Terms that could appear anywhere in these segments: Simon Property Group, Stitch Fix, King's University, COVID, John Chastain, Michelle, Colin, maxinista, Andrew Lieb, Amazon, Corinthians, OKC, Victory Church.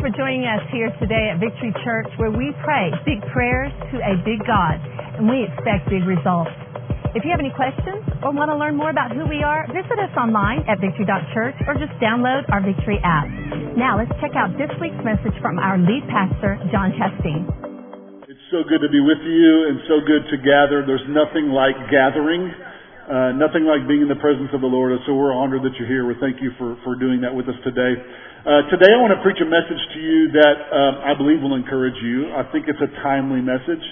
you for joining us here today at Victory Church, where we pray big prayers to a big God, and we expect big results. If you have any questions or want to learn more about who we are, visit us online at victory.church or just download our Victory app. Now let's check out this week's message from our lead pastor, John Chastain. It's so good to be with you and so good to gather. There's nothing like gathering, nothing like being in the presence of the Lord. So we're honored that you're here. We thank you for doing that with us today. Today I want to preach a message to you that I believe will encourage you. I think it's a timely message.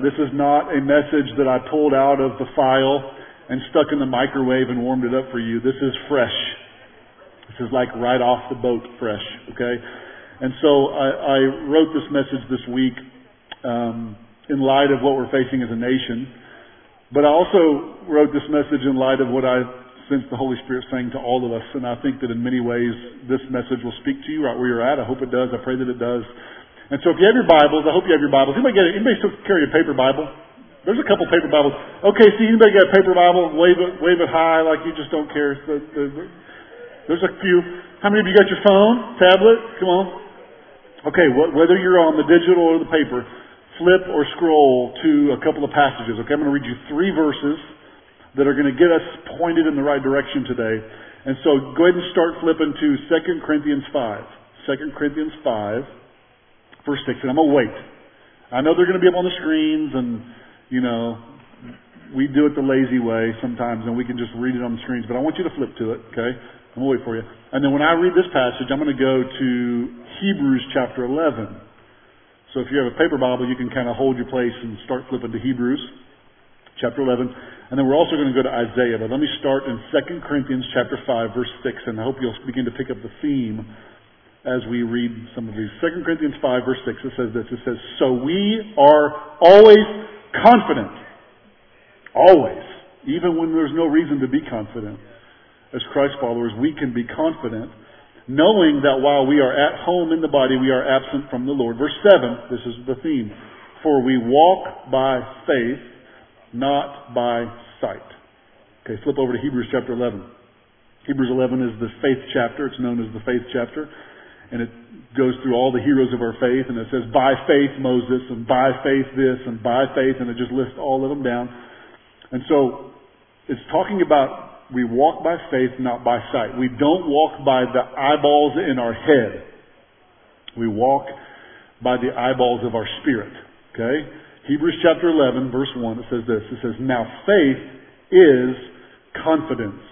This is not a message that I pulled out of the file and stuck in the microwave and warmed it up for you. This is fresh. This is like right off the boat fresh, okay? And so I wrote this message this week in light of what we're facing as a nation. But I also wrote this message in light of what I sense the Holy Spirit saying to all of us. And I think that in many ways this message will speak to you right where you're at. I hope it does. I pray that it does. And so if you have your Bibles, I hope you have your Bibles. Anybody still carry a paper Bible? There's a couple paper Bibles. Okay, see, anybody got a paper Bible? Wave it high like you just don't care. There's a few. How many of you got your phone, tablet? Come on. Okay, whether you're on the digital or the paper, flip or scroll to a couple of passages. Okay, I'm going to read you three verses that are going to get us pointed in the right direction today. And so go ahead and start flipping to 2 Corinthians 5. 2 Corinthians 5. Verse 6, and I'm going to wait. I know they're going to be up on the screens, and, you know, we do it the lazy way sometimes, and we can just read it on the screens, but I want you to flip to it, okay? I'm going to wait for you. And then when I read this passage, I'm going to go to Hebrews chapter 11. So if you have a paper Bible, you can kind of hold your place and start flipping to Hebrews chapter 11. And then we're also going to go to Isaiah, but let me start in 2 Corinthians chapter 5, verse 6, and I hope you'll begin to pick up the theme as we read some of these. 2 Corinthians 5, verse 6, it says this. It says, so we are always confident, always, even when there's no reason to be confident. As Christ followers, we can be confident, knowing that while we are at home in the body, we are absent from the Lord. Verse 7, this is the theme. For we walk by faith, not by sight. Okay, flip over to Hebrews chapter 11. Hebrews 11 is the faith chapter. It's known as the faith chapter. And it goes through all the heroes of our faith, and it says, by faith Moses, and by faith this, and by faith, and it just lists all of them down. And so it's talking about we walk by faith, not by sight. We don't walk by the eyeballs in our head. We walk by the eyeballs of our spirit. Okay? Hebrews chapter 11, verse 1, it says this. It says, now faith is confidence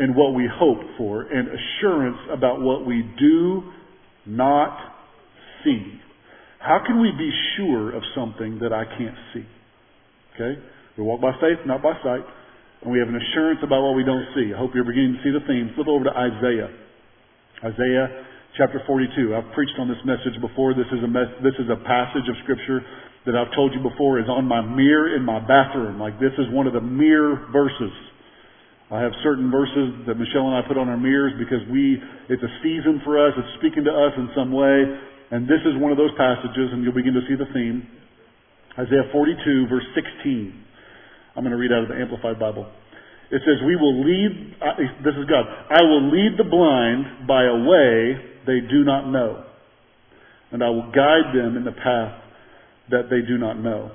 in what we hope for, and assurance about what we do not see. How can we be sure of something that I can't see? Okay? We walk by faith, not by sight, and we have an assurance about what we don't see. I hope you're beginning to see the theme. Flip over to Isaiah. Isaiah chapter 42. I've preached on this message before. This is a passage of Scripture that I've told you before is on my mirror in my bathroom. Like, this is one of the mirror verses. I have certain verses that Michelle and I put on our mirrors because it's a season for us. It's speaking to us in some way. And this is one of those passages, and you'll begin to see the theme. Isaiah 42, verse 16. I'm going to read out of the Amplified Bible. It says, this is God, I will lead the blind by a way they do not know, and I will guide them in the path that they do not know.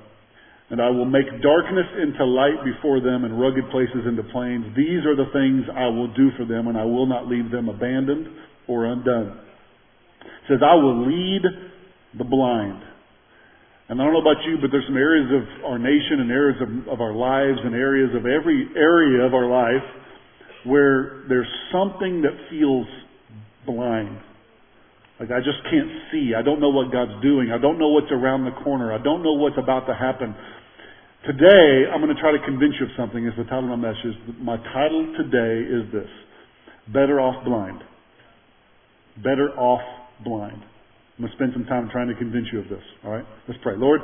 And I will make darkness into light before them, and rugged places into plains. These are the things I will do for them, and I will not leave them abandoned or undone. It says, I will lead the blind. And I don't know about you, but there's some areas of our nation and areas of our lives and areas of every area of our life where there's something that feels blind. Like, I just can't see. I don't know what God's doing. I don't know what's around the corner. I don't know what's about to happen. Today, I'm going to try to convince you of something. It's the title of my message. My title today is this: Better Off Blind. Better Off Blind. I'm going to spend some time trying to convince you of this. All right? Let's pray. Lord,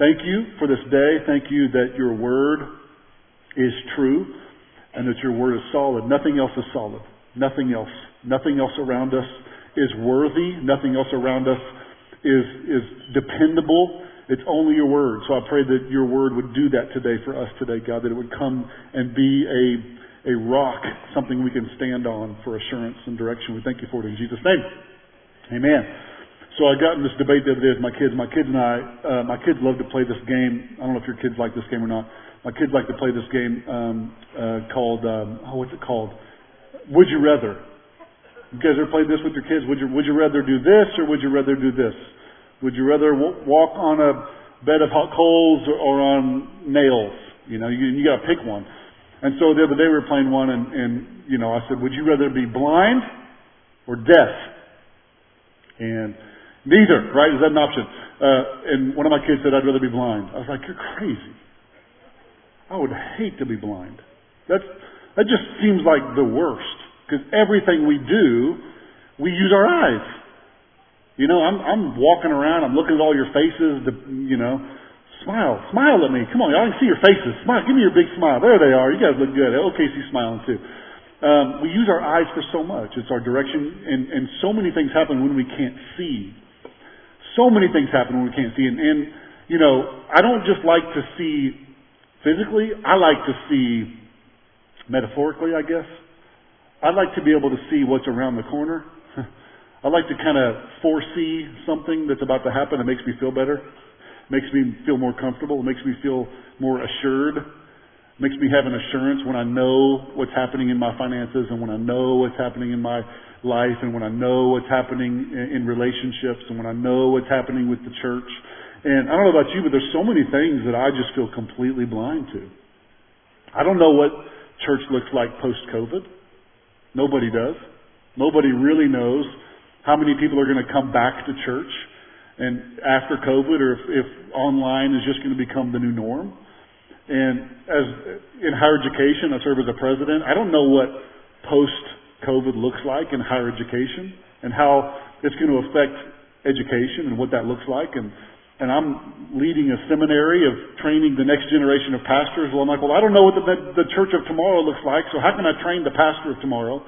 thank you for this day. Thank you that your word is true and that your word is solid. Nothing else is solid. Nothing else. Nothing else around us is worthy. Nothing else around us is dependable. It's only your word. So I pray that your word would do that today for us today, God, that it would come and be a rock, something we can stand on for assurance and direction. We thank you for it in Jesus' name. Amen. So I got in this debate the other day with my kids. My kids love to play this game. I don't know if your kids like this game or not. My kids like to play this game called, what's it called? Would you rather? You guys ever played this with your kids? Would you rather do this or would you rather do this? Would you rather walk on a bed of hot coals or on nails? You know, you got to pick one. And so the other day we were playing one, and you know, I said, would you rather be blind or deaf? And neither, right? Is that an option? And one of my kids said, I'd rather be blind. I was like, you're crazy. I would hate to be blind. That just seems like the worst, because everything we do, we use our eyes. You know, I'm walking around, I'm looking at all your faces, you know, smile at me. Come on, y'all, I can see your faces. Smile, give me your big smile. There they are. You guys look good. OKC's smiling too. We use our eyes for so much. It's our direction, and so many things happen when we can't see. So many things happen when we can't see, and you know, I don't just like to see physically. I like to see metaphorically, I guess. I'd like to be able to see what's around the corner. I like to kind of foresee something that's about to happen. It makes me feel better. It makes me feel more comfortable. It makes me feel more assured. It makes me have an assurance when I know what's happening in my finances and when I know what's happening in my life and when I know what's happening in relationships and when I know what's happening with the church. And I don't know about you, but there's so many things that I just feel completely blind to. I don't know what church looks like post-COVID. Nobody does. Nobody really knows how many people are going to come back to church and after COVID, or if online is just going to become the new norm. And as in higher education, I serve as a president. I don't know what post-COVID looks like in higher education and how it's going to affect education and what that looks like. And I'm leading a seminary of training the next generation of pastors. Well, I'm like, well, I don't know what the church of tomorrow looks like, so how can I train the pastor of tomorrow?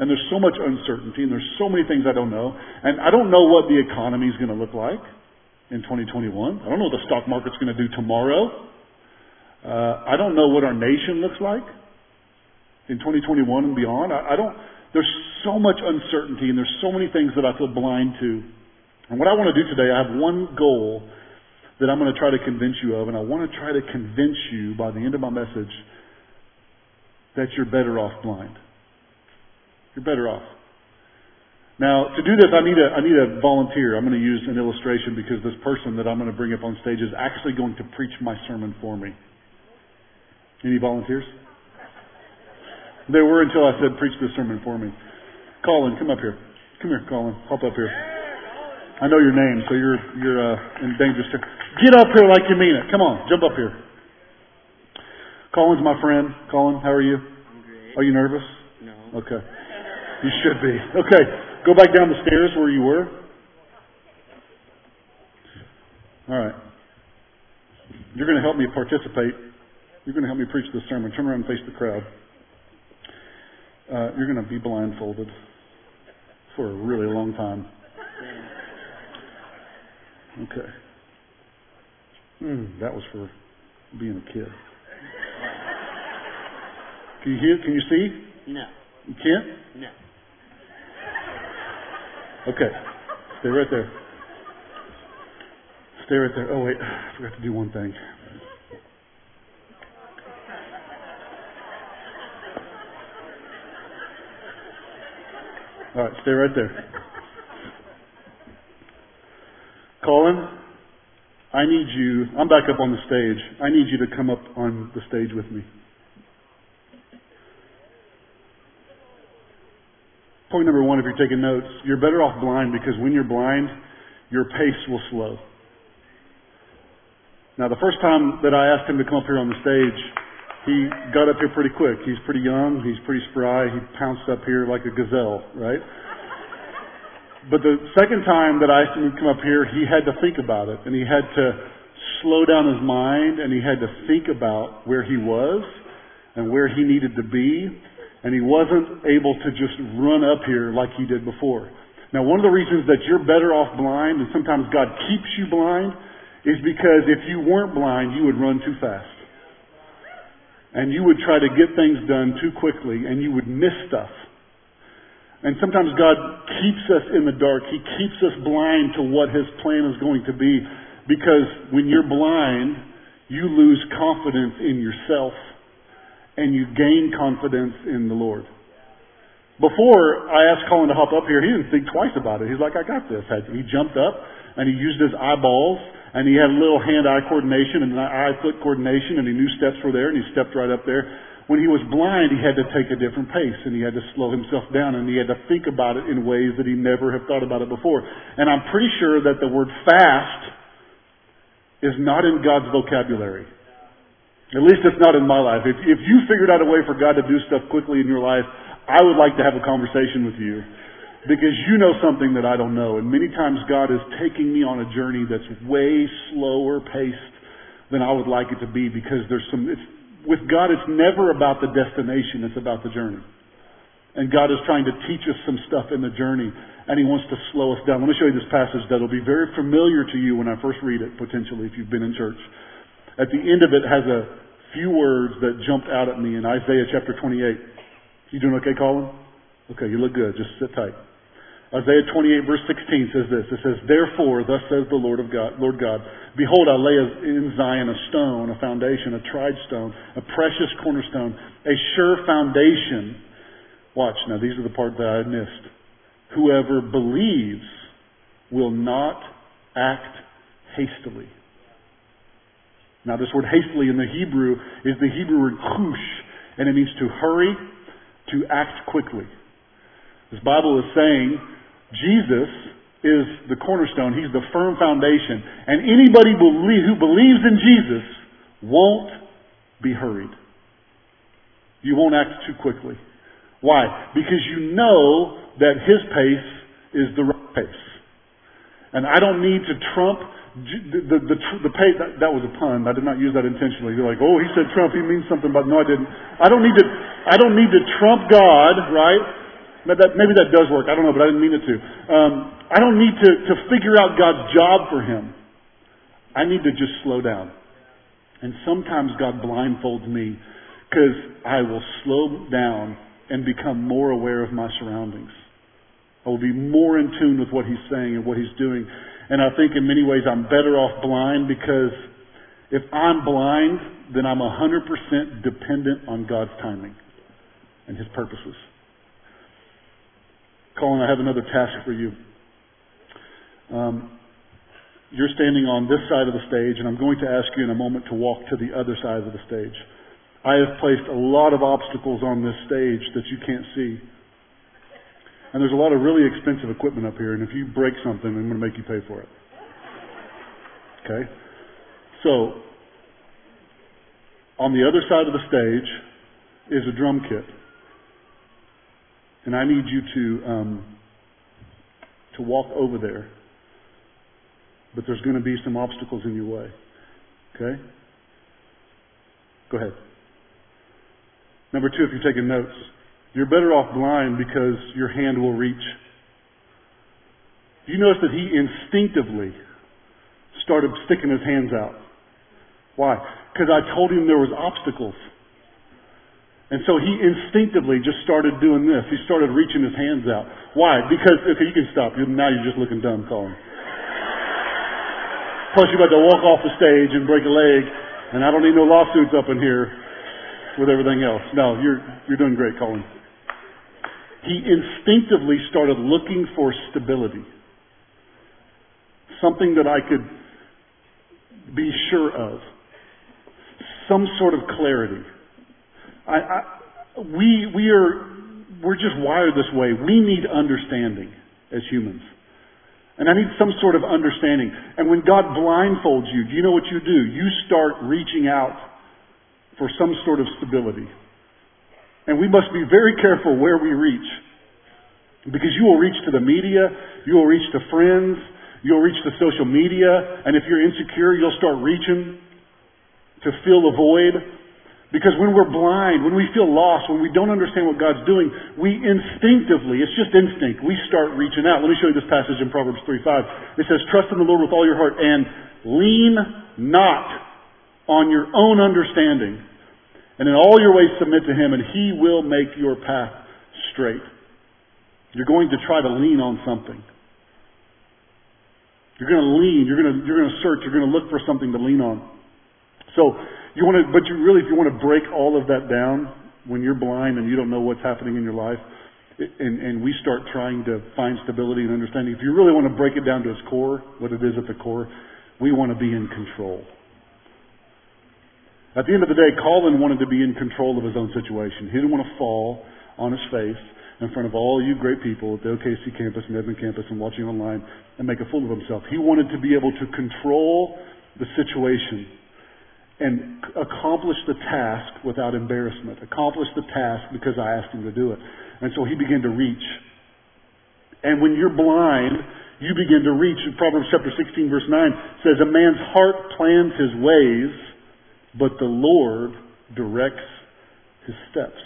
And there's so much uncertainty, and there's so many things I don't know. And I don't know what the economy is going to look like in 2021. I don't know what the stock market's going to do tomorrow. I don't know what our nation looks like in 2021 and beyond. There's so much uncertainty, and there's so many things that I feel blind to. And what I want to do today, I have one goal that I'm going to try to convince you of, and I want to try to convince you by the end of my message that you're better off blind. You're better off. Now, to do this, I need a volunteer. I'm going to use an illustration because this person that I'm going to bring up on stage is actually going to preach my sermon for me. Any volunteers? They were until I said, preach this sermon for me. Colin, come up here. Come here, Colin. Hop up here. I know your name, so you're in dangerous territory. Get up here like you mean it. Come on, jump up here. Colin's my friend. Colin, how are you? I'm great. Are you nervous? No. Okay. You should be. Okay, go back down the stairs where you were. All right. You're going to help me participate. You're going to help me preach this sermon. Turn around and face the crowd. You're going to be blindfolded for a really long time. Okay. That was for being a kid. Can you hear? Can you see? No. You can't? No. Okay. Stay right there. Stay right there. Oh, wait. I forgot to do one thing. All right. Stay right there. Colin, I need you. I'm back up on the stage. I need you to come up on the stage with me. Point number one, if you're taking notes, you're better off blind because when you're blind, your pace will slow. Now, the first time that I asked him to come up here on the stage, he got up here pretty quick. He's pretty young. He's pretty spry. He pounced up here like a gazelle, right? But the second time that I asked him to come up here, he had to think about it. And he had to slow down his mind, and he had to think about where he was and where he needed to be. And he wasn't able to just run up here like he did before. Now, one of the reasons that you're better off blind, and sometimes God keeps you blind, is because if you weren't blind, you would run too fast. And you would try to get things done too quickly, and you would miss stuff. And sometimes God keeps us in the dark. He keeps us blind to what His plan is going to be. Because when you're blind, you lose confidence in yourself and you gain confidence in the Lord. Before I asked Colin to hop up here, he didn't think twice about it. He's like, I got this. He jumped up and he used his eyeballs and he had a little hand-eye coordination and eye-foot coordination and he knew steps were there and he stepped right up there. When he was blind, he had to take a different pace, and he had to slow himself down, and he had to think about it in ways that he never had thought about it before. And I'm pretty sure that the word fast is not in God's vocabulary. At least it's not in my life. If you figured out a way for God to do stuff quickly in your life, I would like to have a conversation with you, because you know something that I don't know. And many times God is taking me on a journey that's way slower paced than I would like it to be, because with God, it's never about the destination. It's about the journey. And God is trying to teach us some stuff in the journey, and He wants to slow us down. Let me show you this passage that will be very familiar to you when I first read it, potentially, if you've been in church. At the end of it has a few words that jumped out at me in Isaiah chapter 28. You doing okay, Colin? Okay, you look good. Just sit tight. Isaiah 28 verse 16 says this. It says, Therefore, thus says the Lord God, Behold, I lay in Zion a stone, a foundation, a tried stone, a precious cornerstone, a sure foundation. Watch, now these are the part that I missed. Whoever believes will not act hastily. Now this word hastily in the Hebrew is the Hebrew word kush, and it means to hurry, to act quickly. This Bible is saying, Jesus is the cornerstone. He's the firm foundation. And anybody who believes in Jesus won't be hurried. You won't act too quickly. Why? Because you know that His pace is the right pace. And I don't need to trump the pace. That was a pun. I did not use that intentionally. You're like, oh, he said trump. He means something. But no, I didn't. I don't need to trump God, right? Maybe that does work. I don't know, but I didn't mean it to. I don't need to figure out God's job for Him. I need to just slow down. And sometimes God blindfolds me because I will slow down and become more aware of my surroundings. I will be more in tune with what He's saying and what He's doing. And I think in many ways I'm better off blind, because if I'm blind, then I'm 100% dependent on God's timing and His purposes. Colin, I have another task for you. You're standing on this side of the stage, and I'm going to ask you in a moment to walk to the other side of the stage. I have placed a lot of obstacles on this stage that you can't see. And there's a lot of really expensive equipment up here, and if you break something, I'm going to make you pay for it. Okay? So, on the other side of the stage is a drum kit. And I need you to walk over there. But there's going to be some obstacles in your way. Okay? Go ahead. Number two, if you're taking notes, you're better off blind because your hand will reach. You notice that he instinctively started sticking his hands out. Why? Because I told him there was obstacles. And so he instinctively just started doing this. He started reaching his hands out. Why? Because, okay, you can stop. Now you're just looking dumb, Colin. Plus you're about to walk off the stage and break a leg, and I don't need no lawsuits up in here with everything else. No, you're doing great, Colin. He instinctively started looking for stability. Something that I could be sure of. Some sort of clarity. We're just wired this way. We need understanding as humans. And I need some sort of understanding. And when God blindfolds you, do you know what you do? You start reaching out for some sort of stability. And we must be very careful where we reach. Because you will reach to the media, you will reach to friends, you'll reach to social media, and if you're insecure, you'll start reaching to fill the void. Because when we're blind, when we feel lost, when we don't understand what God's doing, we instinctively, it's just instinct, we start reaching out. Let me show you this passage in Proverbs 3:5. It says, Trust in the Lord with all your heart and lean not on your own understanding. And in all your ways submit to Him, and He will make your path straight. You're going to try to lean on something. You're going to lean. You're going to search. You're going to look for something to lean on. So you want to, but you really, if you want to break all of that down, when you're blind and you don't know what's happening in your life, and we start trying to find stability and understanding, if you really want to break it down to its core, what it is at the core, we want to be in control. At the end of the day, Colin wanted to be in control of his own situation. He didn't want to fall on his face in front of all you great people at the OKC campus and Edmond campus and watching online and make a fool of himself. He wanted to be able to control the situation and accomplish the task without embarrassment. Accomplish the task because I asked him to do it. And so he began to reach. And when you're blind, you begin to reach. In Proverbs chapter 16, verse 9 says, a man's heart plans his ways, but the Lord directs his steps.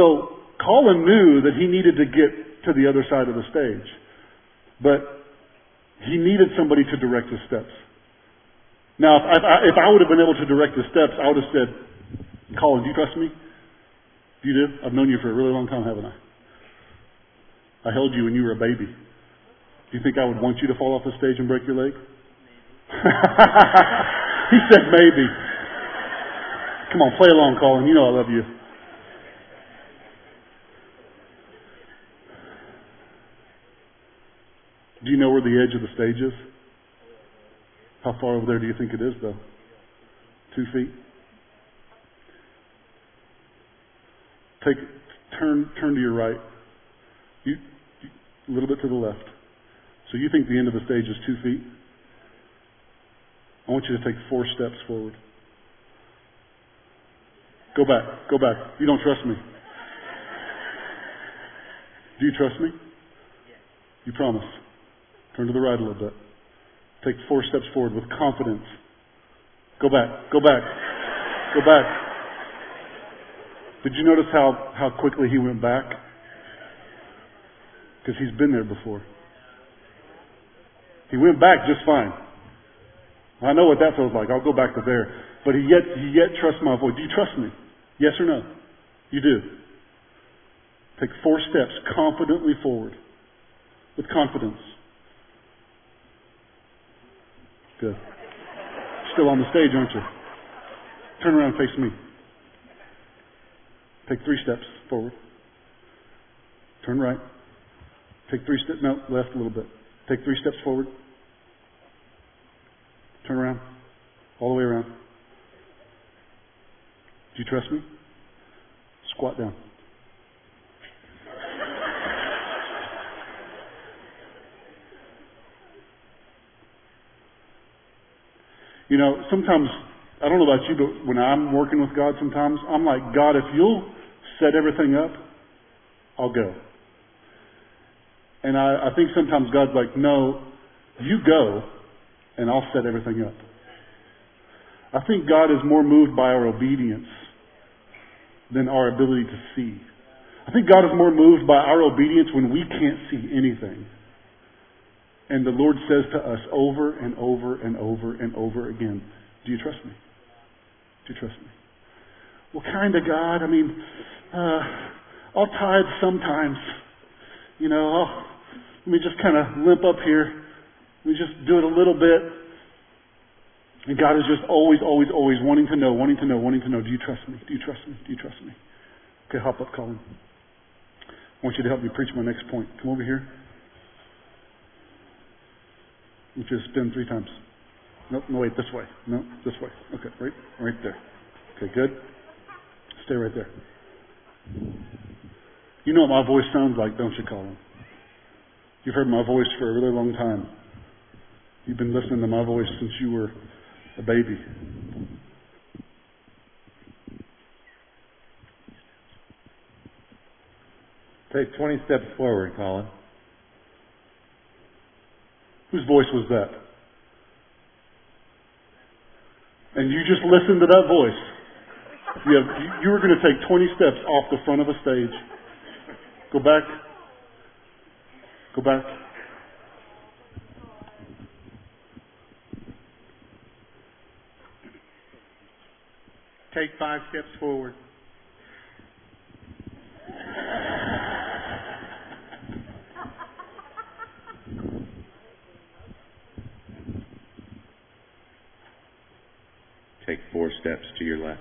So Colin knew that he needed to get to the other side of the stage, but he needed somebody to direct his steps. Now, if I would have been able to direct his steps, I would have said, Colin, do you trust me? You do? I've known you for a really long time, haven't I? I held you when you were a baby. Do you think I would want you to fall off the stage and break your leg? He said maybe. Come on, play along, Colin. You know I love you. Do you know where the edge of the stage is? How far over there do you think it is, though? 2 feet? Turn to your right. A little bit to the left. So you think the end of the stage is 2 feet? I want you to take 4 steps forward. Go back. Go back. You don't trust me. Do you trust me? You promise. Turn to the right a little bit. Take 4 steps forward with confidence. Go back. Go back. Go back. Did you notice how quickly he went back? Because he's been there before. He went back just fine. I know what that feels like. I'll go back to there. But he yet trusts my voice. Do you trust me? Yes or no? You do. Take 4 steps confidently forward. With confidence. Good. Still on the stage, aren't you? Turn around and face me. Take 3 steps forward. Turn right. Take 3 steps. No, left a little bit. Take 3 steps forward. Turn around. All the way around. Do you trust me? Squat down. You know, sometimes, I don't know about you, but when I'm working with God sometimes, I'm like, God, if you'll set everything up, I'll go. And I think sometimes God's like, no, you go, and I'll set everything up. I think God is more moved by our obedience than our ability to see. I think God is more moved by our obedience when we can't see anything. And the Lord says to us over and over and over and over again, do you trust me? Do you trust me? Well, kind of, God. I mean, I'll tithe sometimes. You know, let me just kind of limp up here. Let me just do it a little bit. And God is just always, always, always wanting to know. Do you trust me? Do you trust me? Do you trust me? Okay, hop up, Colin. I want you to help me preach my next point. Come over here. I want you to spin 3 times. Nope, no, wait, this way. No, this way. Okay, right there. Okay, good. Stay right there. You know what my voice sounds like, don't you, Colin? You've heard my voice for a really long time. You've been listening to my voice since you were a baby. Take 20 steps forward, Colin. Whose voice was that? And you just listened to that voice. You were going to take 20 steps off the front of a stage. Go back. Go back. Take 5 steps forward. Take 4 steps to your left.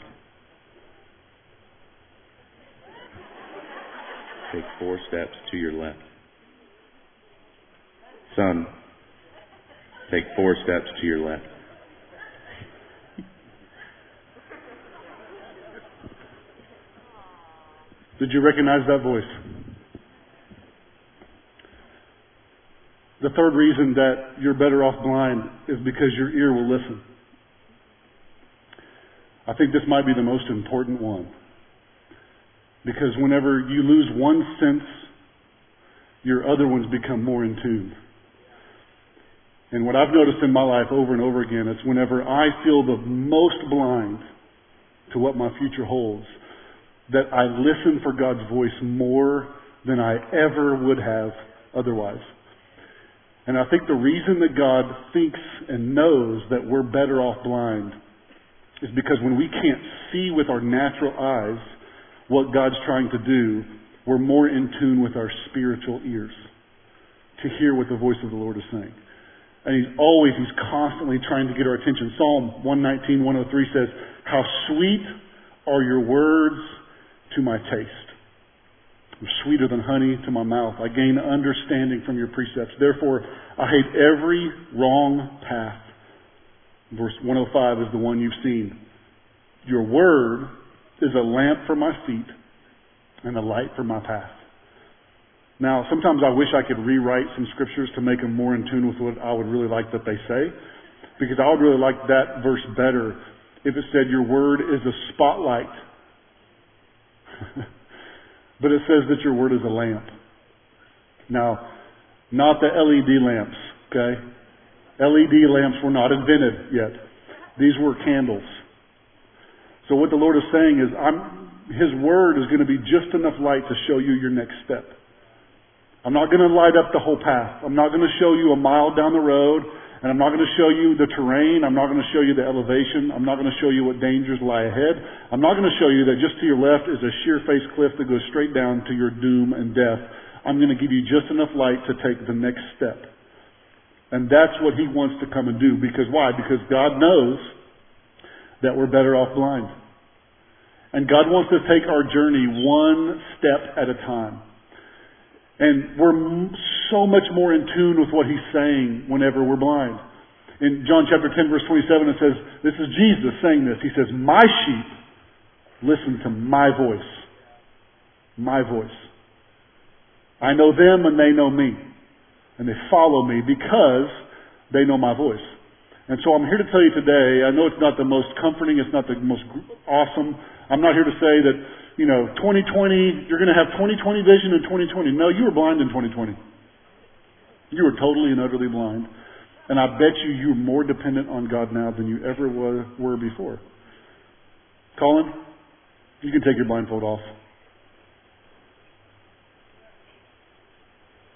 Take 4 steps to your left. Son, take 4 steps to your left. Did you recognize that voice? The third reason that you're better off blind is because your ear will listen. I think this might be the most important one. Because whenever you lose one sense, your other ones become more in tune. And what I've noticed in my life over and over again is whenever I feel the most blind to what my future holds, that I listen for God's voice more than I ever would have otherwise. And I think the reason that God thinks and knows that we're better off blind is because when we can't see with our natural eyes what God's trying to do, we're more in tune with our spiritual ears to hear what the voice of the Lord is saying. And He's constantly trying to get our attention. Psalm 119, 103 says, "How sweet are your words to my taste. They're sweeter than honey to my mouth. I gain understanding from your precepts. Therefore, I hate every wrong path." Verse 105 is the one you've seen. "Your word is a lamp for my feet and a light for my path." Now, sometimes I wish I could rewrite some scriptures to make them more in tune with what I would really like that they say, because I would really like that verse better if it said, "Your word is a spotlight." But it says that your word is a lamp. Now, not the LED lamps, okay? LED lamps were not invented yet. These were candles. So what the Lord is saying is, His word is going to be just enough light to show you your next step. I'm not going to light up the whole path. I'm not going to show you a mile down the road, and I'm not going to show you the terrain. I'm not going to show you the elevation. I'm not going to show you what dangers lie ahead. I'm not going to show you that just to your left is a sheer-faced cliff that goes straight down to your doom and death. I'm going to give you just enough light to take the next step. And that's what He wants to come and do. Because why? Because God knows that we're better off blind. And God wants to take our journey one step at a time. And we're so much more in tune with what He's saying whenever we're blind. In John chapter 10, verse 27, it says, this is Jesus saying this. He says, "My sheep listen to my voice." My voice. "I know them and they know me. And they follow me because they know my voice." And so I'm here to tell you today, I know it's not the most comforting, it's not the most awesome. I'm not here to say that, 2020, you're going to have 2020 vision in 2020. No, you were blind in 2020. You were totally and utterly blind. And I bet you're more dependent on God now than you ever were before. Colin, you can take your blindfold off.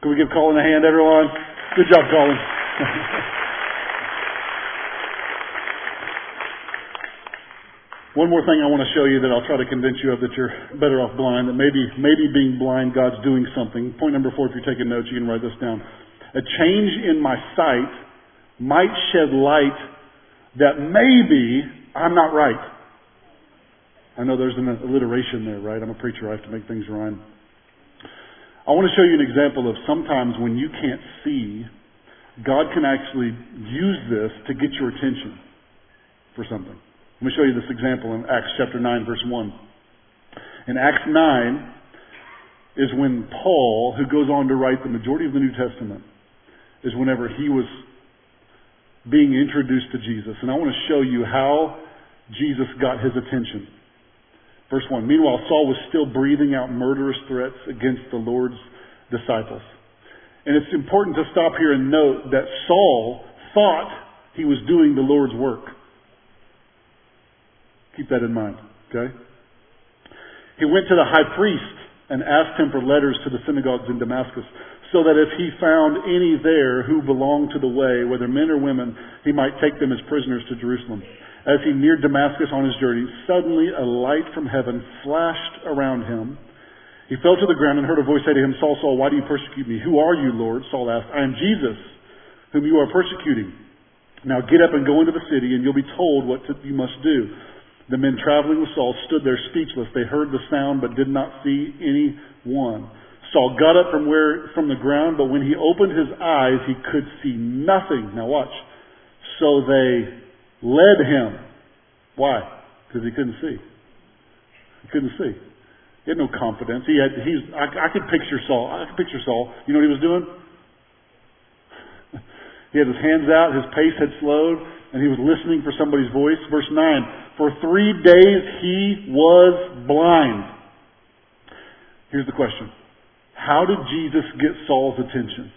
Can we give Colin a hand, everyone? Good job, Colin. One more thing I want to show you that I'll try to convince you of that you're better off blind, that maybe being blind, God's doing something. Point number 4, if you're taking notes, you can write this down. A change in my sight might shed light that maybe I'm not right. I know there's an alliteration there, right? I'm a preacher. I have to make things rhyme. I want to show you an example of sometimes when you can't see, God can actually use this to get your attention for something. Let me show you this example in Acts chapter 9, verse 1. In Acts 9 is when Paul, who goes on to write the majority of the New Testament, is whenever he was being introduced to Jesus. And I want to show you how Jesus got his attention. Verse 1, "Meanwhile, Saul was still breathing out murderous threats against the Lord's disciples." And it's important to stop here and note that Saul thought he was doing the Lord's work. Keep that in mind, okay? "He went to the high priest and asked him for letters to the synagogues in Damascus, so that if he found any there who belonged to the way, whether men or women, he might take them as prisoners to Jerusalem. As he neared Damascus on his journey, suddenly a light from heaven flashed around him. He fell to the ground and heard a voice say to him, 'Saul, Saul, why do you persecute me?' 'Who are you, Lord?' Saul asked. 'I am Jesus, whom you are persecuting.' Now get up and go into the city, and you'll be told what you must do. The men traveling with Saul stood there speechless. They heard the sound, but did not see anyone. Saul got up from the ground, but when he opened his eyes, he could see nothing. Now watch. So they led him. Why? Because he couldn't see. He couldn't see. He had no confidence. I could picture Saul. You know what he was doing? He had his hands out. His pace had slowed, and he was listening for somebody's voice. Verse 9, for 3 days he was blind. Here's the question. How did Jesus get Saul's attention?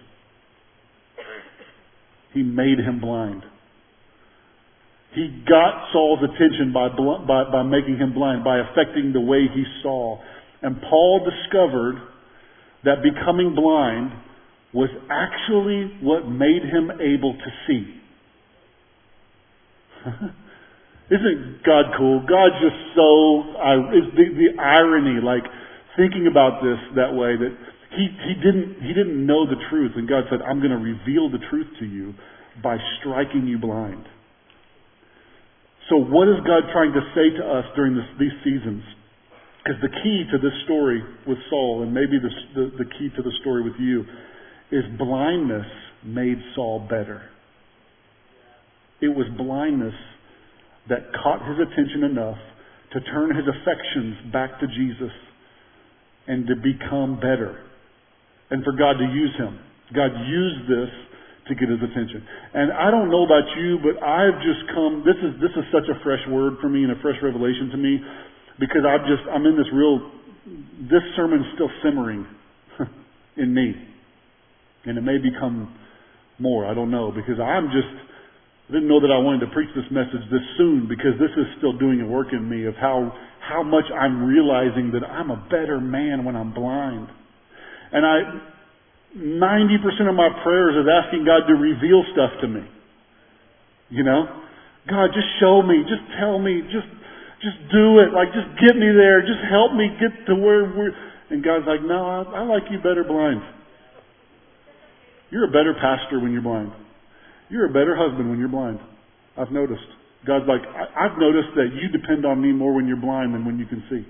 He made him blind. He got Saul's attention by making him blind, by affecting the way he saw. And Paul discovered that becoming blind was actually what made him able to see. Isn't God cool? God's just so... It's the irony, like, thinking about this that way, that he didn't know the truth, and God said, I'm going to reveal the truth to you by striking you blind. So what is God trying to say to us during these seasons? Because the key to this story with Saul, and maybe the key to the story with you, is blindness made Saul better. It was blindness that caught his attention enough to turn his affections back to Jesus and to become better, and for God to use him. God used this to get his attention. And I don't know about you, but I've just come, this is such a fresh word for me and a fresh revelation to me, because I'm in this sermon's still simmering in me. And it may become more, I don't know, because I didn't know that I wanted to preach this message this soon, because this is still doing a work in me of how much I'm realizing that I'm a better man when I'm blind. And 90% of my prayers is asking God to reveal stuff to me. You know? God, just show me, just tell me, just do it, like just get me there, just help me get to where we're... And God's like, no, I like you better blind. You're a better pastor when you're blind. You're a better husband when you're blind. I've noticed. God's like, I've noticed that you depend on me more when you're blind than when you can see.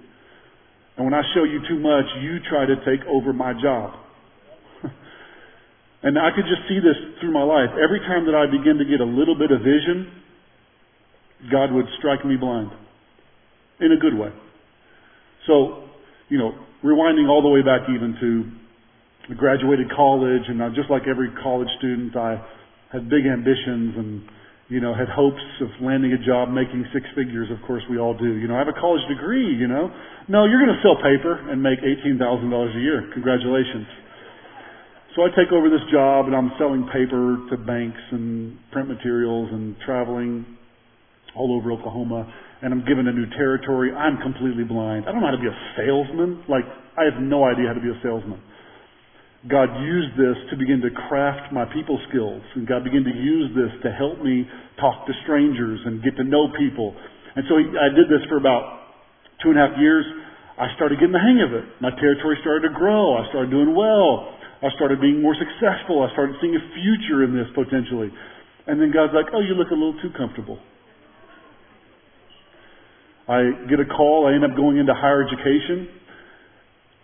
And when I show you too much, you try to take over my job. And I could just see this through my life. Every time that I begin to get a little bit of vision, God would strike me blind. In a good way. So, rewinding all the way back even to, I graduated college, and just like every college student, I had big ambitions and, had hopes of landing a job making six figures. Of course, we all do. I have a college degree, No, you're going to sell paper and make $18,000 a year. Congratulations. So I take over this job, and I'm selling paper to banks and print materials and traveling all over Oklahoma, and I'm given a new territory. I'm completely blind. I don't know how to be a salesman. Like, I have no idea how to be a salesman. God used this to begin to craft my people skills. And God began to use this to help me talk to strangers and get to know people. And so I did this for about 2.5 years. I started getting the hang of it. My territory started to grow. I started doing well. I started being more successful. I started seeing a future in this potentially. And then God's like, oh, you look a little too comfortable. I get a call. I end up going into higher education.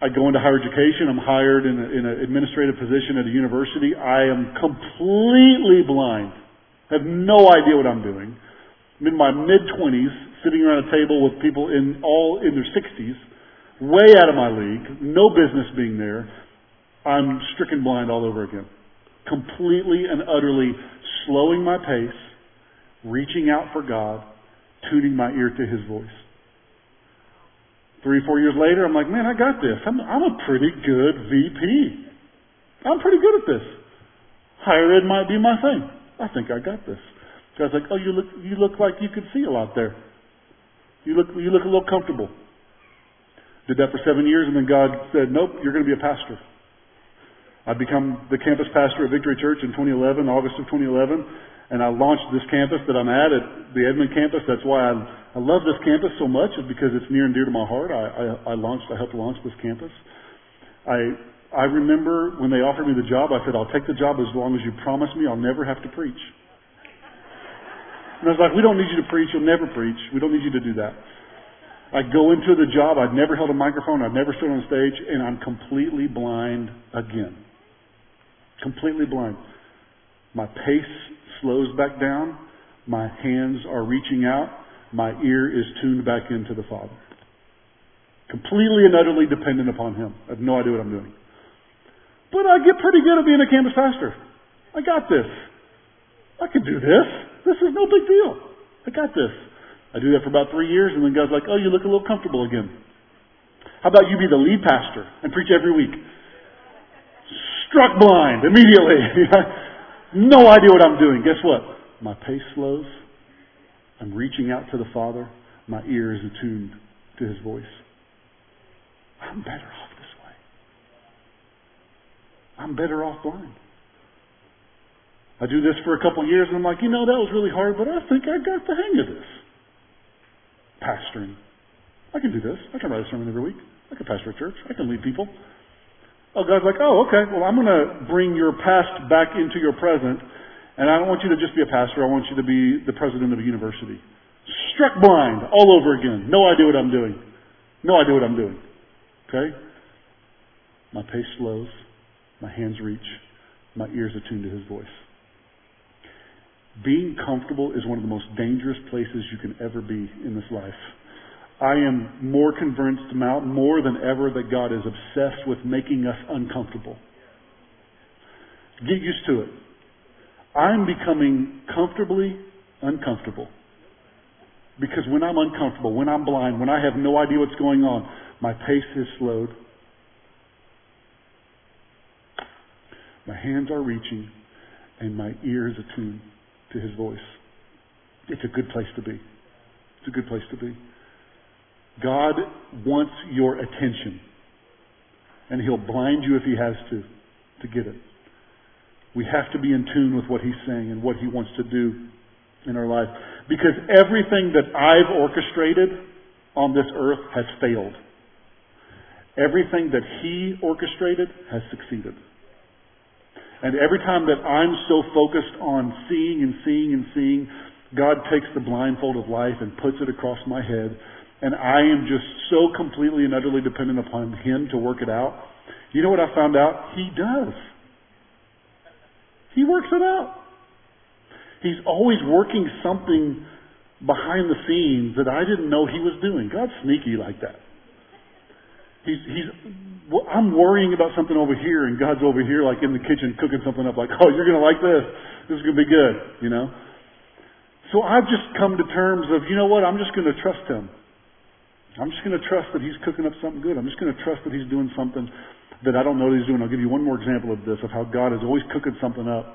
I'm hired in an administrative position at a university. I am completely blind. I have no idea what I'm doing. I'm in my mid-20s, sitting around a table with people all in their 60s, way out of my league, no business being there. I'm stricken blind all over again. Completely and utterly slowing my pace, reaching out for God, tuning my ear to His voice. 3 or 4 years later, I'm like, man, I got this. I'm a pretty good VP. I'm pretty good at this. Higher ed might be my thing. I think I got this. God's like, oh, you look like you could see a lot there. You look a little comfortable. Did that for 7 years, and then God said, nope, you're going to be a pastor. I become the campus pastor at Victory Church in August of 2011, and I launched this campus that I'm at the Edmond campus. That's why I love this campus so much, is because it's near and dear to my heart. I helped launch this campus. I remember when they offered me the job, I said, I'll take the job as long as you promise me I'll never have to preach. And I was like, we don't need you to preach. You'll never preach. We don't need you to do that. I go into the job. I'd never held a microphone. I'd never stood on stage. And I'm completely blind again. Completely blind. My pace slows back down. My hands are reaching out. My ear is tuned back into the Father. Completely and utterly dependent upon Him. I have no idea what I'm doing. But I get pretty good at being a campus pastor. I got this. I can do this. This is no big deal. I got this. I do that for about 3 years, and then God's like, oh, you look a little comfortable again. How about you be the lead pastor and preach every week? Struck blind immediately. No idea what I'm doing. Guess what? My pace slows. I'm reaching out to the Father. My ear is attuned to His voice. I'm better off this way. I'm better off blind. I do this for a couple years and I'm like, that was really hard, but I think I got the hang of this. Pastoring. I can do this. I can write a sermon every week. I can pastor a church. I can lead people. Oh, God's like, oh, okay, well, I'm going to bring your past back into your present, and I don't want you to just be a pastor. I want you to be the president of a university. Struck blind all over again. No idea what I'm doing. No idea what I'm doing. Okay? My pace slows. My hands reach. My ears are tuned to His voice. Being comfortable is one of the most dangerous places you can ever be in this life. I am more convinced now, more than ever, that God is obsessed with making us uncomfortable. Get used to it. I'm becoming comfortably uncomfortable. Because when I'm uncomfortable, when I'm blind, when I have no idea what's going on, my pace is slowed. My hands are reaching, and my ear is attuned to His voice. It's a good place to be. It's a good place to be. God wants your attention. And He'll blind you if He has to get it. We have to be in tune with what He's saying and what He wants to do in our life. Because everything that I've orchestrated on this earth has failed. Everything that He orchestrated has succeeded. And every time that I'm so focused on seeing and seeing and seeing, God takes the blindfold of life and puts it across my head. And I am just so completely and utterly dependent upon Him to work it out. You know what I found out? He does. He works it out. He's always working something behind the scenes that I didn't know He was doing. God's sneaky like that. I'm worrying about something over here, and God's over here like in the kitchen cooking something up like, oh, you're going to like this. This is going to be good, So I've just come to terms of, I'm just going to trust Him. I'm just going to trust that He's cooking up something good. I'm just going to trust that He's doing something that I don't know that He's doing. I'll give you one more example of this, of how God is always cooking something up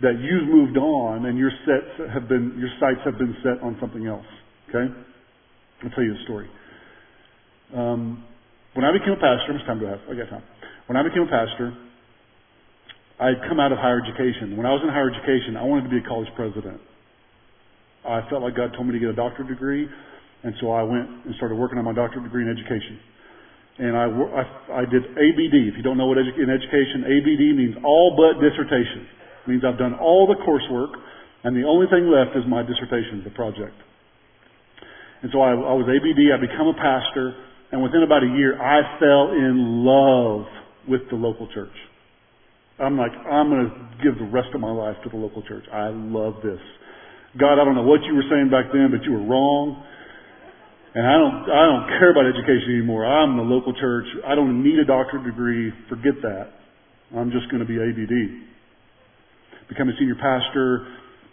that you've moved on and your sights have been set on something else. Okay? I'll tell you a story. When I became a pastor, how much time do I have? I got time. When I became a pastor, I had come out of higher education. When I was in higher education, I wanted to be a college president. I felt like God told me to get a doctorate degree. And so I went and started working on my doctorate degree in education. And I did ABD. If you don't know what in education, ABD means all but dissertation. It means I've done all the coursework, and the only thing left is my dissertation, the project. And so I was ABD. I became a pastor. And within about a year, I fell in love with the local church. I'm like, I'm going to give the rest of my life to the local church. I love this. God, I don't know what you were saying back then, but you were wrong. And I don't care about education anymore. I'm the local church. I don't need a doctorate degree. Forget that. I'm just going to be ABD. Become a senior pastor.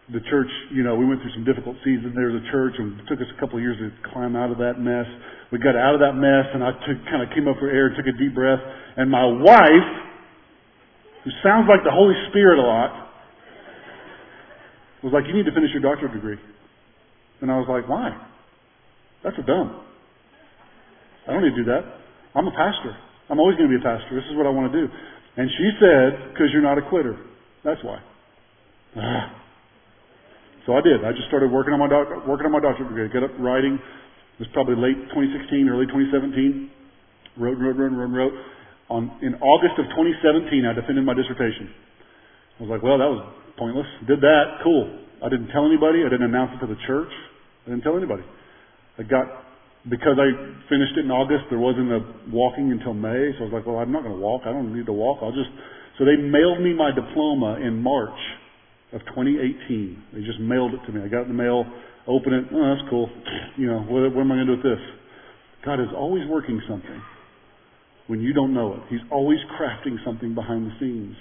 The church, we went through some difficult seasons there as a church, and it took us a couple of years to climb out of that mess. We got out of that mess, and I kind of came up for air, took a deep breath, and my wife, who sounds like the Holy Spirit a lot, was like, you need to finish your doctorate degree. And I was like, why? That's dumb. I don't need to do that. I'm a pastor. I'm always going to be a pastor. This is what I want to do. And she said, because you're not a quitter. That's why. So I did. I just started working on my doctorate degree. Got up writing. It was probably late 2016, early 2017. Wrote. In August of 2017, I defended my dissertation. I was like, well, that was pointless. Did that. Cool. I didn't tell anybody. I didn't announce it to the church. I didn't tell anybody. Because I finished it in August, there wasn't a walking until May. So I was like, well, I'm not going to walk. I don't need to walk. So they mailed me my diploma in March of 2018. They just mailed it to me. I got it in the mail, opened it. Oh, that's cool. You know, what am I going to do with this? God is always working something when you don't know it. He's always crafting something behind the scenes.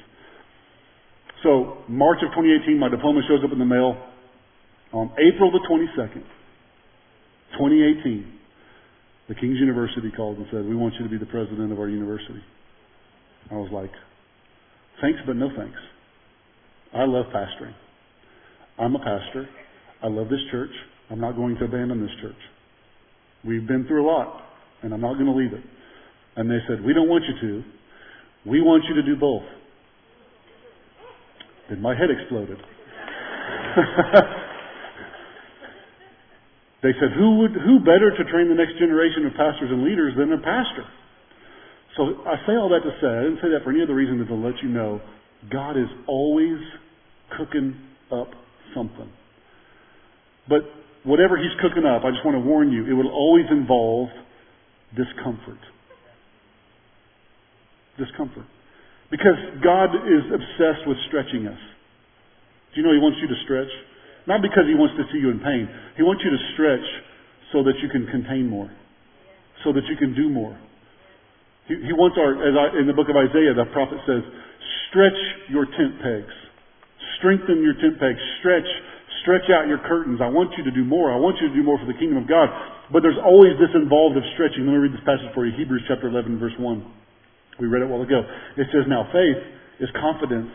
So March of 2018, my diploma shows up in the mail. On April the 22nd, 2018, the King's University called and said, we want you to be the president of our university. I was like, thanks, but no thanks. I love pastoring. I'm a pastor. I love this church. I'm not going to abandon this church. We've been through a lot, and I'm not going to leave it. And they said, we don't want you to. We want you to do both. Then my head exploded. They said, who better to train the next generation of pastors and leaders than a pastor? So I say all that to say, I didn't say that for any other reason than to let you know, God is always cooking up something. But whatever He's cooking up, I just want to warn you, it will always involve discomfort. Discomfort. Because God is obsessed with stretching us. Do you know He wants you to stretch? Not because He wants to see you in pain. He wants you to stretch so that you can contain more. So that you can do more. He wants in the book of Isaiah, the prophet says, stretch your tent pegs. Strengthen your tent pegs. Stretch out your curtains. I want you to do more. I want you to do more for the kingdom of God. But there's always this involved of stretching. Let me read this passage for you. Hebrews chapter 11, verse 1. We read it a while ago. It says, now faith is confidence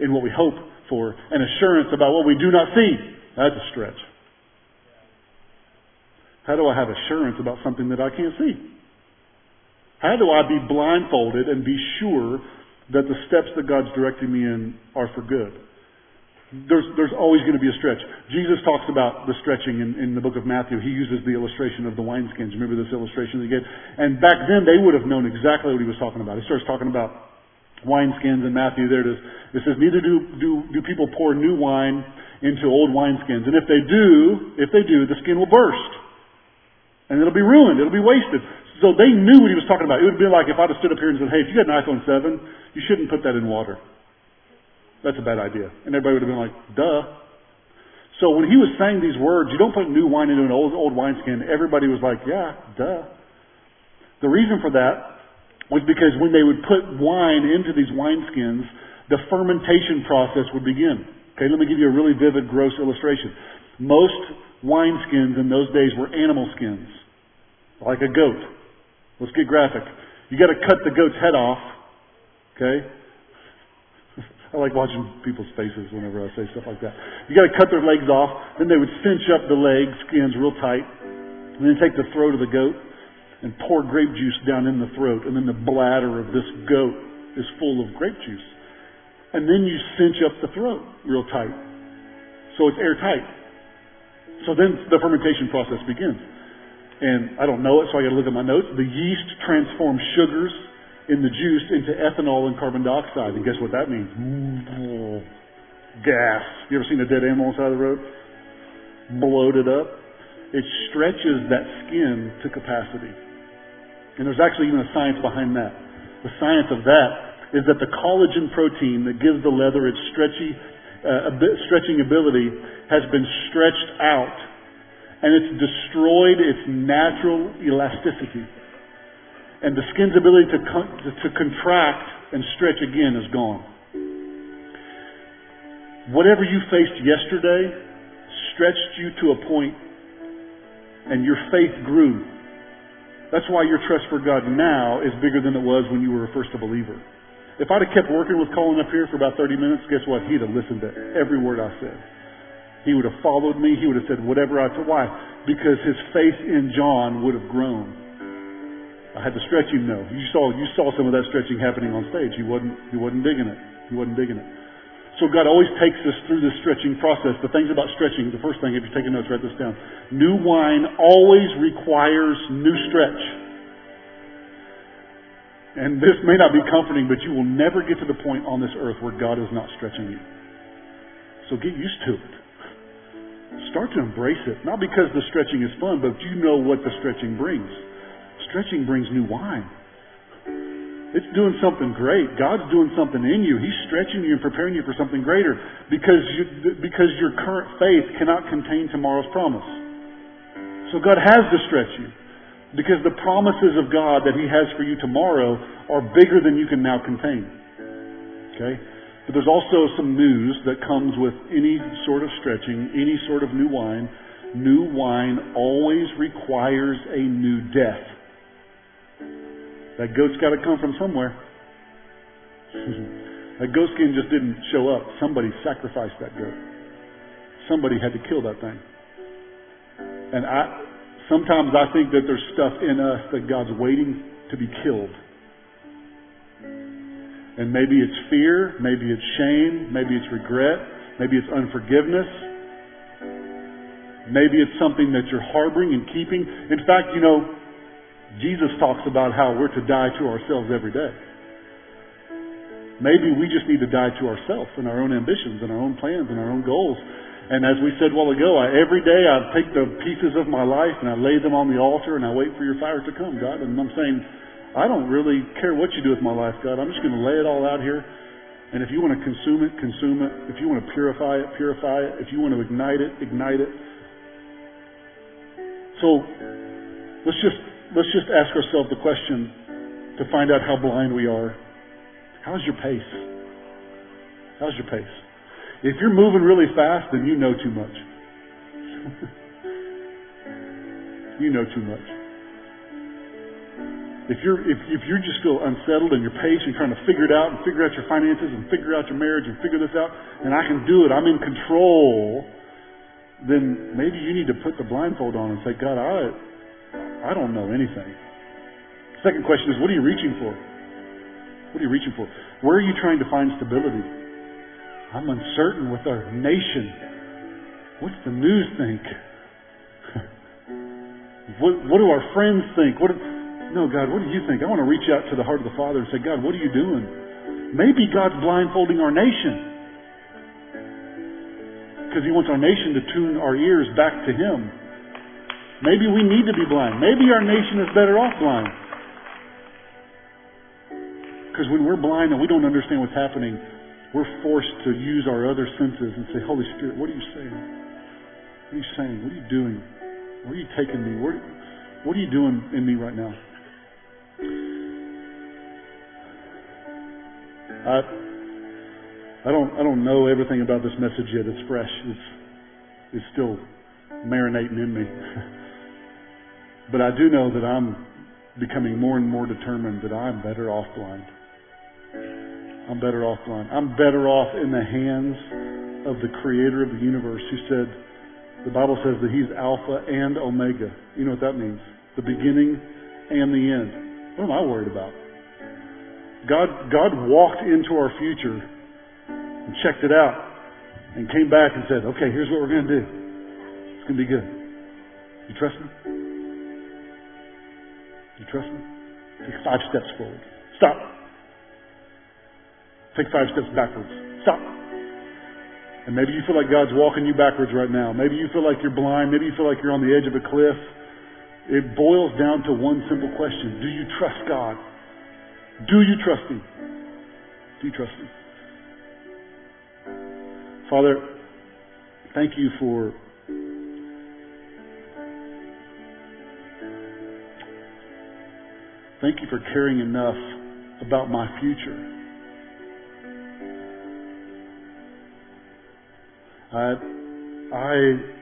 in what we hope for and assurance about what we do not see. That's a stretch. How do I have assurance about something that I can't see? How do I be blindfolded and be sure that the steps that God's directing me in are for good? There's always going to be a stretch. Jesus talks about the stretching in the book of Matthew. He uses the illustration of the wineskins. Remember this illustration they get? And back then, they would have known exactly what He was talking about. He starts talking about wineskins in Matthew. There it is. It says, neither do people pour new wine into old wineskins. And if they do, the skin will burst. And it'll be ruined. It'll be wasted. So they knew what He was talking about. It would be like if I'd have stood up here and said, hey, if you got an iPhone 7, you shouldn't put that in water. That's a bad idea. And everybody would have been like, duh. So when He was saying these words, you don't put new wine into an old wineskin, everybody was like, yeah, duh. The reason for that was because when they would put wine into these wineskins, the fermentation process would begin. Okay, let me give you a really vivid, gross illustration. Most wineskins in those days were animal skins, like a goat. Let's get graphic. You got to cut the goat's head off, okay? I like watching people's faces whenever I say stuff like that. You got to cut their legs off. Then they would cinch up the leg skins real tight. And then take the throat of the goat and pour grape juice down in the throat. And then the bladder of this goat is full of grape juice. And then you cinch up the throat real tight. So it's airtight. So then the fermentation process begins. And I don't know it, so I got to look at my notes. The yeast transforms sugars in the juice into ethanol and carbon dioxide. And guess what that means? Gas. You ever seen a dead animal on the side of the road? Bloated up. It stretches that skin to capacity. And there's actually even a science behind that. The science of that is that the collagen protein that gives the leather its stretching ability has been stretched out. And it's destroyed its natural elasticity. And the skin's ability to contract and stretch again is gone. Whatever you faced yesterday stretched you to a point, and your faith grew. That's why your trust for God now is bigger than it was when you were first a believer. If I'd have kept working with Colin up here for about 30 minutes, guess what? He'd have listened to every word I said. He would have followed me. He would have said whatever I said. Why? Because his faith in John would have grown. I had to stretch him though. You saw some of that stretching happening on stage. He wasn't digging it. So God always takes us through this stretching process. The things about stretching, the first thing, if you're taking notes, write this down. New wine always requires new stretch. And this may not be comforting, but you will never get to the point on this earth where God is not stretching you. So get used to it. Start to embrace it, not because the stretching is fun, but you know what the stretching brings. Stretching brings new wine. It's doing something great. God's doing something in you. He's stretching you and preparing you for something greater because your current faith cannot contain tomorrow's promise. So God has to stretch you because the promises of God that He has for you tomorrow are bigger than you can now contain. Okay? But there's also some news that comes with any sort of stretching, any sort of new wine. New wine always requires a new death. That goat's got to come from somewhere. That goat skin just didn't show up. Somebody sacrificed that goat. Somebody had to kill that thing. And sometimes I think that there's stuff in us that God's waiting to be killed. And maybe it's fear, maybe it's shame, maybe it's regret, maybe it's unforgiveness. Maybe it's something that you're harboring and keeping. In fact, you know, Jesus talks about how we're to die to ourselves every day. Maybe we just need to die to ourselves and our own ambitions and our own plans and our own goals. And as we said a while ago, every day I take the pieces of my life and I lay them on the altar and I wait for your fire to come, God. And I'm saying, I don't really care what you do with my life, God. I'm just going to lay it all out here. And if you want to consume it, consume it. If you want to purify it, purify it. If you want to ignite it, ignite it. So let's just ask ourselves the question to find out how blind we are. How's your pace? How's your pace? If you're moving really fast, then you know too much. You know too much. If you just feel unsettled and your pace and trying to figure it out and figure out your finances and figure out your marriage and figure this out, and I can do it, I'm in control, then maybe you need to put the blindfold on and say, God, I don't know anything. Second question is, what are you reaching for? What are you reaching for? Where are you trying to find stability? I'm uncertain with our nation. What's the news think? What do our friends think? No, God, what do you think? I want to reach out to the heart of the Father and say, God, what are you doing? Maybe God's blindfolding our nation because He wants our nation to tune our ears back to Him. Maybe we need to be blind. Maybe our nation is better off blind. Because when we're blind and we don't understand what's happening, we're forced to use our other senses and say, Holy Spirit, what are you saying? What are you saying? What are you doing? Where are you taking me? What are you doing in me right now? I don't know everything about this message yet. It's fresh. It's still marinating in me. But I do know that I'm becoming more and more determined that I'm better off blind. I'm better off blind. I'm better off in the hands of the Creator of the universe, who said, the Bible says that He's Alpha and Omega. You know what that means? The beginning and the end. What am I worried about? God walked into our future and checked it out and came back and said, okay, here's what we're going to do. It's going to be good. You trust me? You trust me? Take 5 steps forward. Stop. Take 5 steps backwards. Stop. And maybe you feel like God's walking you backwards right now. Maybe you feel like you're blind. Maybe you feel like you're on the edge of a cliff. It boils down to one simple question. Do you trust God? Do you trust Him? Do you trust Him? Father, thank You for caring enough about my future. I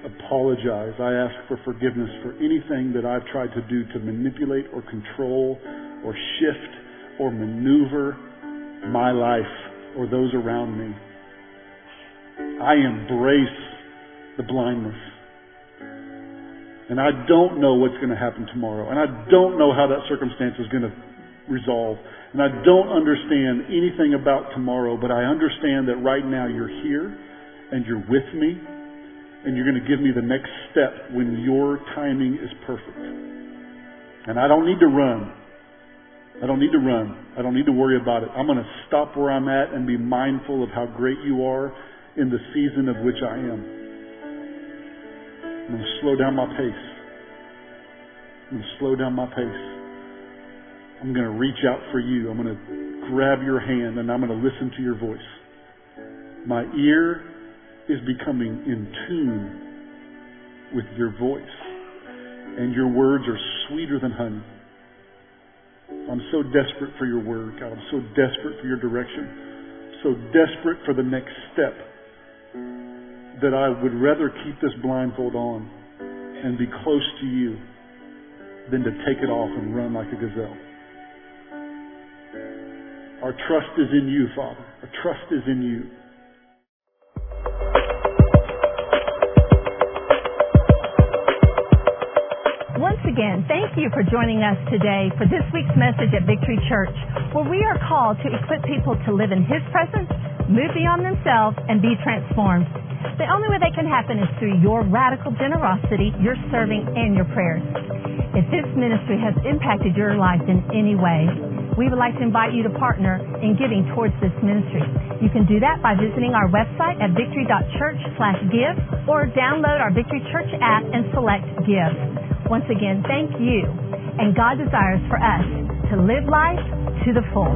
apologize. I ask for forgiveness for anything that I've tried to do to manipulate or control or shift or maneuver my life or those around me. I embrace the blindness. And I don't know what's going to happen tomorrow. And I don't know how that circumstance is going to resolve. And I don't understand anything about tomorrow, but I understand that right now You're here and You're with me and You're going to give me the next step when Your timing is perfect. And I don't need to run. I don't need to run. I don't need to worry about it. I'm going to stop where I'm at and be mindful of how great You are in the season of which I am. I'm going to slow down my pace. I'm going to reach out for you. I'm going to grab your hand and I'm going to listen to your voice. My ear is becoming in tune with your voice, and your words are sweeter than honey. I'm so desperate for your word, God. I'm so desperate for your direction. I'm so desperate for the next step that I would rather keep this blindfold on and be close to you than to take it off and run like a gazelle. Our trust is in you, Father. Our trust is in you. Once again, thank you for joining us today for this week's message at Victory Church, where we are called to equip people to live in His presence, move beyond themselves, and be transformed. The only way that can happen is through your radical generosity, your serving, and your prayers. If this ministry has impacted your life in any way, we would like to invite you to partner in giving towards this ministry. You can do that by visiting our website at victory.church/give or download our Victory Church app and select Give. Once again, thank you, and God desires for us to live life to the full.